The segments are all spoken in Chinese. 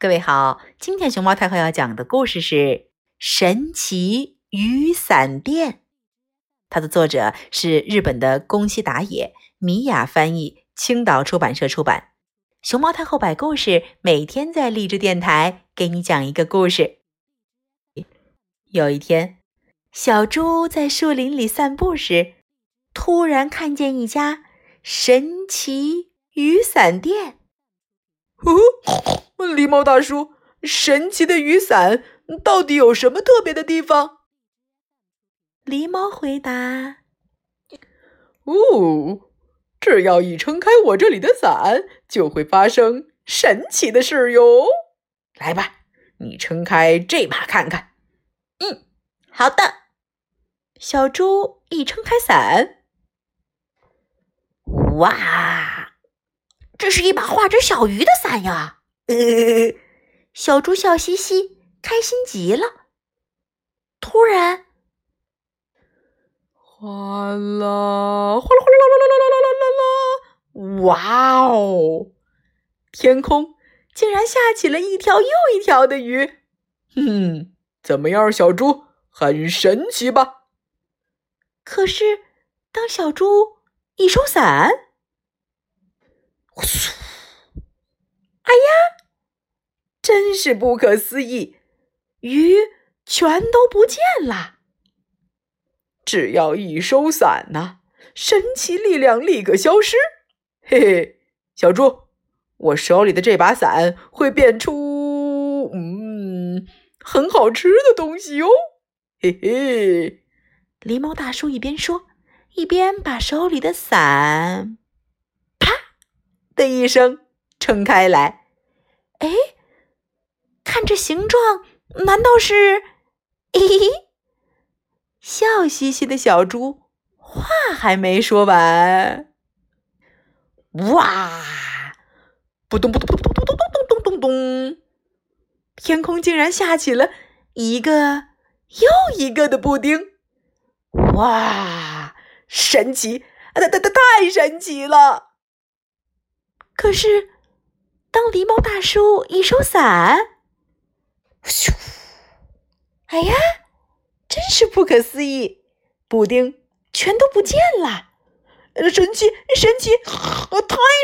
各位好，今天熊猫太后要讲的故事是《神奇雨伞店》，它的作者是日本的宫西达也，米雅翻译，青岛出版社出版。熊猫太后摆故事，每天在励志电台给你讲一个故事。有一天，小猪在树林里散步时，突然看见一家神奇雨伞店。哦，狸猫大叔，神奇的雨伞到底有什么特别的地方？狸猫回答：哦，只要一撑开我这里的伞，就会发生神奇的事哟。来吧，你撑开这把看看。嗯，好的。小猪一撑开伞，哇！这是一把画着小鱼的伞呀！小猪笑嘻嘻，开心极了。突然，哗啦，哗啦，哗啦，哗啦，哗啦，哗啦，哇哦！天空竟然下起了一条又一条的鱼。怎么样，小猪？很神奇吧？可是，当小猪一收伞，哎呀，真是不可思议，鱼全都不见了。只要一收伞呢，神奇力量立刻消失。嘿嘿，小猪，我手里的这把伞会变出很好吃的东西哟。嘿嘿，狸猫大叔一边说，一边把手里的伞的一声撑开来。哎，看这形状，难道是笑嘻嘻的小猪话还没说完，哇，扑咚扑咚扑咚扑咚扑咚咚咚，天空竟然下起了一个又一个的布丁。哇，神奇，太神奇了。可是，当狸猫大叔一收伞，哎呀，真是不可思议，布丁全都不见了。神奇，神奇，太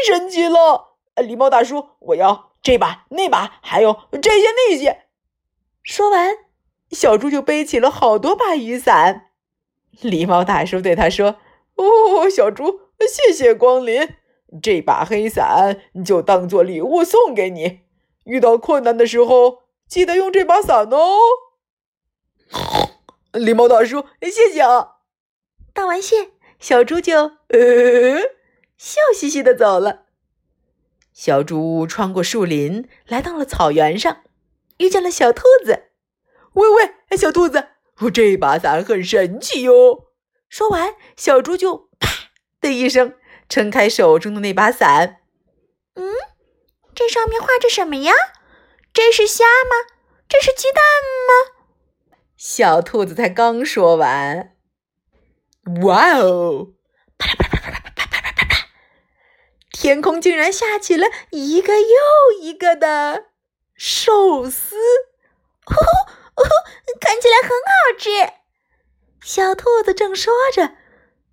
神奇了！狸猫大叔，我要这把、那把，还有这些、那些。说完，小猪就背起了好多把雨伞。狸猫大叔对他说：哦，小猪，谢谢光临。这把黑伞就当作礼物送给你，遇到困难的时候记得用这把伞哦。狸猫大叔，谢谢啊！道完谢，小猪就笑嘻嘻的走了。小猪穿过树林，来到了草原上，遇见了小兔子。喂喂，小兔子，这把伞很神奇哟！说完，小猪就啪的一声撑开手中的那把伞。这上面画着什么呀？这是虾吗？这是鸡蛋吗？小兔子才刚说完，哇哦！啪啦啪啦啪啦啪啦啪啦啪啦，天空竟然下起了一个又一个的寿司，看起来很好吃。小兔子正说着，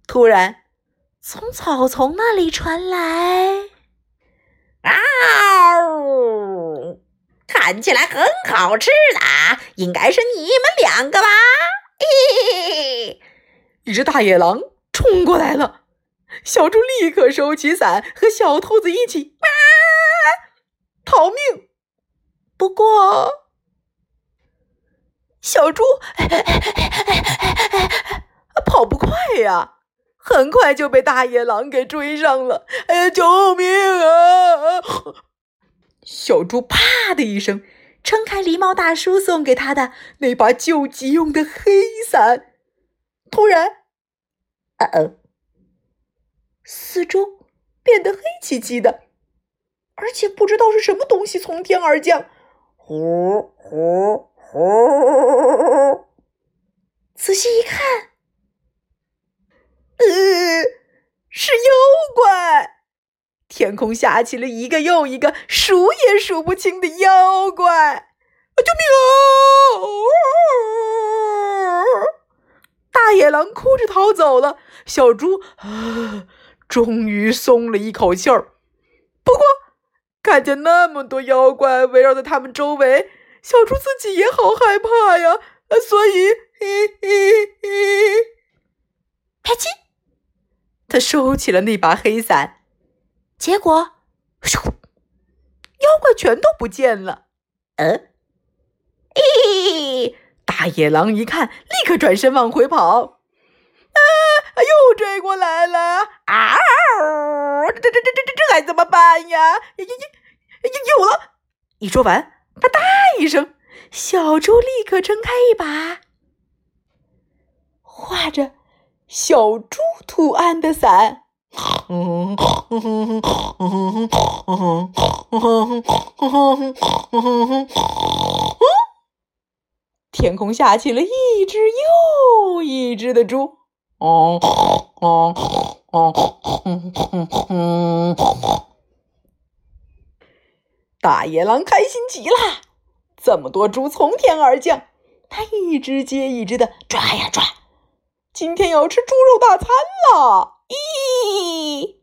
突然，从草丛那里传来，看起来很好吃的，应该是你们两个吧？一只大野狼冲过来了，小猪立刻收起伞，和小兔子一起逃命。不过，小猪跑不快呀。很快就被大野狼给追上了。哎呀，救命啊！小猪啪的一声撑开狸猫大叔送给他的那把救急用的黑伞。突然，四周变得黑漆漆的，而且不知道是什么东西从天而降。呼呼呼！仔细一看，是妖怪！天空下起了一个又一个数也数不清的妖怪。救命啊！大野狼哭着逃走了，小猪终于松了一口气儿。不过看见那么多妖怪围绕在他们周围，小猪自己也好害怕呀，所以啪叽，他收起了那把黑伞，结果妖怪全都不见了。咦，大野狼一看，立刻转身往回跑，又追过来了！啊，这还怎么办呀？有了！一说完，啪嗒一声，小猪立刻撑开一把画着小猪图案的伞。天空下起了一只又一只的猪。大野狼开心极了，这么多猪从天而降，他一只接一只的抓呀抓，今天要吃猪肉大餐了。咦，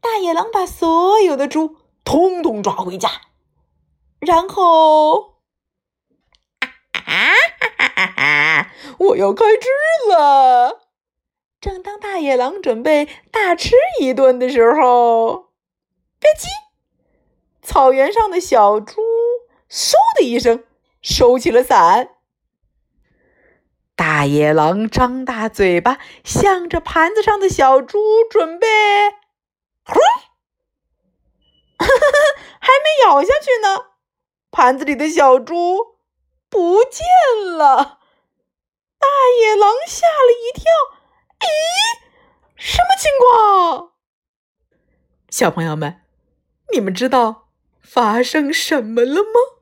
大野狼把所有的猪通通抓回家，然后我要开吃了。正当大野狼准备大吃一顿的时候，别急，草原上的小猪嗖的一声收起了伞。大野狼张大嘴巴向着盘子上的小猪准备还没咬下去呢，盘子里的小猪不见了。大野狼吓了一跳，咦，什么情况？小朋友们，你们知道发生什么了吗？